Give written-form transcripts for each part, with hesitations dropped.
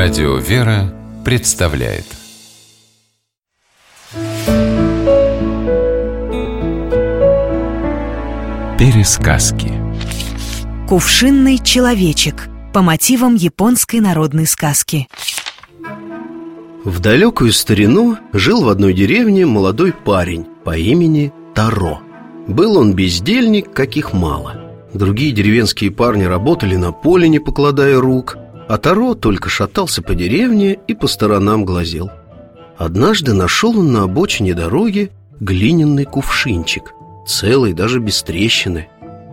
Радио «Вера» представляет. Пересказки. «Кувшинный человечек» по мотивам японской народной сказки. В далекую старину жил в одной деревне молодой парень по имени Таро. Был он бездельник, каких мало. Другие деревенские парни работали на поле, не покладая рук, а Таро только шатался по деревне и по сторонам глазел. Однажды нашел он на обочине дороги глиняный кувшинчик, целый, даже без трещины.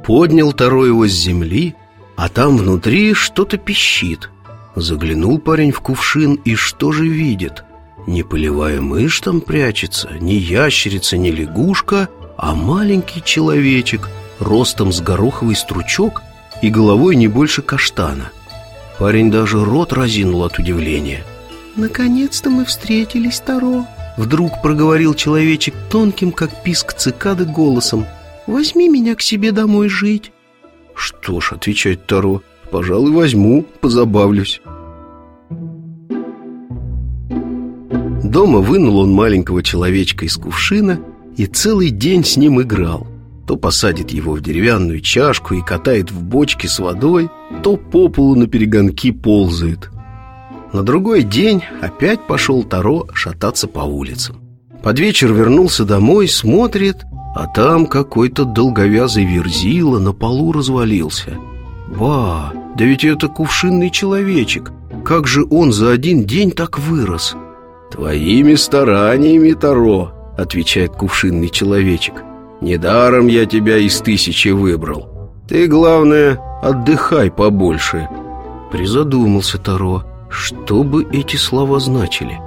Поднял Таро его с земли, а там внутри что-то пищит. Заглянул парень в кувшин и что же видит? Не полевая мышь там прячется, не ящерица, не лягушка, а маленький человечек, ростом с гороховый стручок и головой не больше каштана. Парень даже рот разинул от удивления. «Наконец-то мы встретились, Таро!» — вдруг проговорил человечек тонким, как писк цикады, голосом. «Возьми меня к себе домой жить!» «Что ж», — отвечает Таро, — «пожалуй, возьму, позабавлюсь». Дома вынул он маленького человечка из кувшина и целый день с ним играл. То посадит его в деревянную чашку и катает в бочке с водой, то по полу на перегонки ползает. На другой день опять пошел Таро шататься по улицам. Под вечер вернулся домой, смотрит, а там какой-то долговязый верзила на полу развалился. «Ба, да ведь это кувшинный человечек! Как же он за один день так вырос!» «Твоими стараниями, Таро!» — отвечает кувшинный человечек. «Недаром я тебя из тысячи выбрал. Ты, главное, отдыхай побольше». Призадумался Таро, что бы эти слова значили.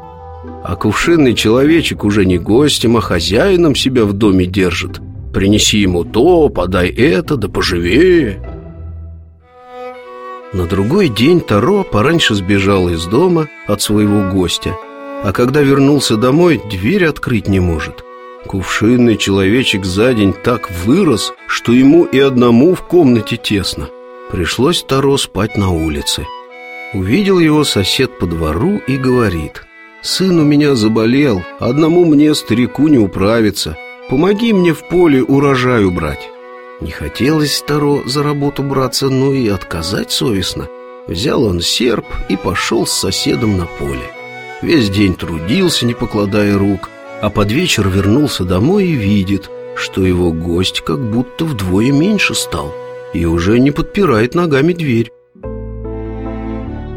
А кувшинный человечек уже не гостем, а хозяином себя в доме держит. Принеси ему то, подай это, да поживее. На другой день Таро пораньше сбежал из дома от своего гостя, а когда вернулся домой, дверь открыть не может. Кувшинный человечек за день так вырос, что ему и одному в комнате тесно. Пришлось Таро спать на улице. Увидел его сосед по двору и говорит: «Сын у меня заболел, одному мне, старику, не управиться. Помоги мне в поле урожай убрать». Не хотелось Таро за работу браться, но и отказать совестно. Взял он серп и пошел с соседом на поле. Весь день трудился, не покладая рук, а под вечер вернулся домой и видит, что его гость как будто вдвое меньше стал и уже не подпирает ногами дверь.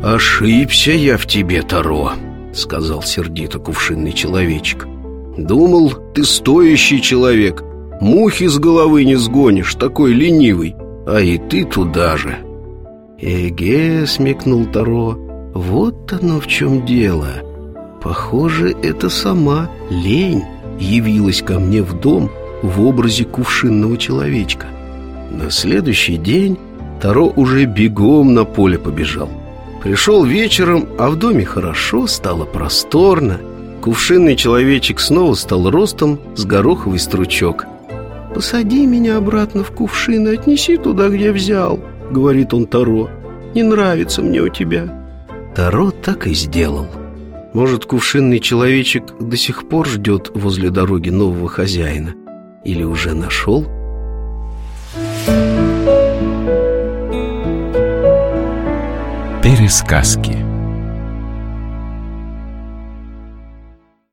«Ошибся я в тебе, Таро», — сказал сердито кувшинный человечек. «Думал, ты стоящий человек, мухи с головы не сгонишь, такой ленивый, а и ты туда же». «Эге», — смекнул Таро, — «вот оно в чем дело. Похоже, это сама лень явилась ко мне в дом в образе кувшинного человечка». На следующий день Таро уже бегом на поле побежал. Пришел вечером, а в доме хорошо, стало просторно. Кувшинный человечек снова стал ростом с гороховый стручок. «Посади меня обратно в кувшин и отнеси туда, где взял», — говорит он Таро. «Не нравится мне у тебя». Таро так и сделал. Может, кувшинный человечек до сих пор ждет возле дороги нового хозяина? Или уже нашел? Пересказки.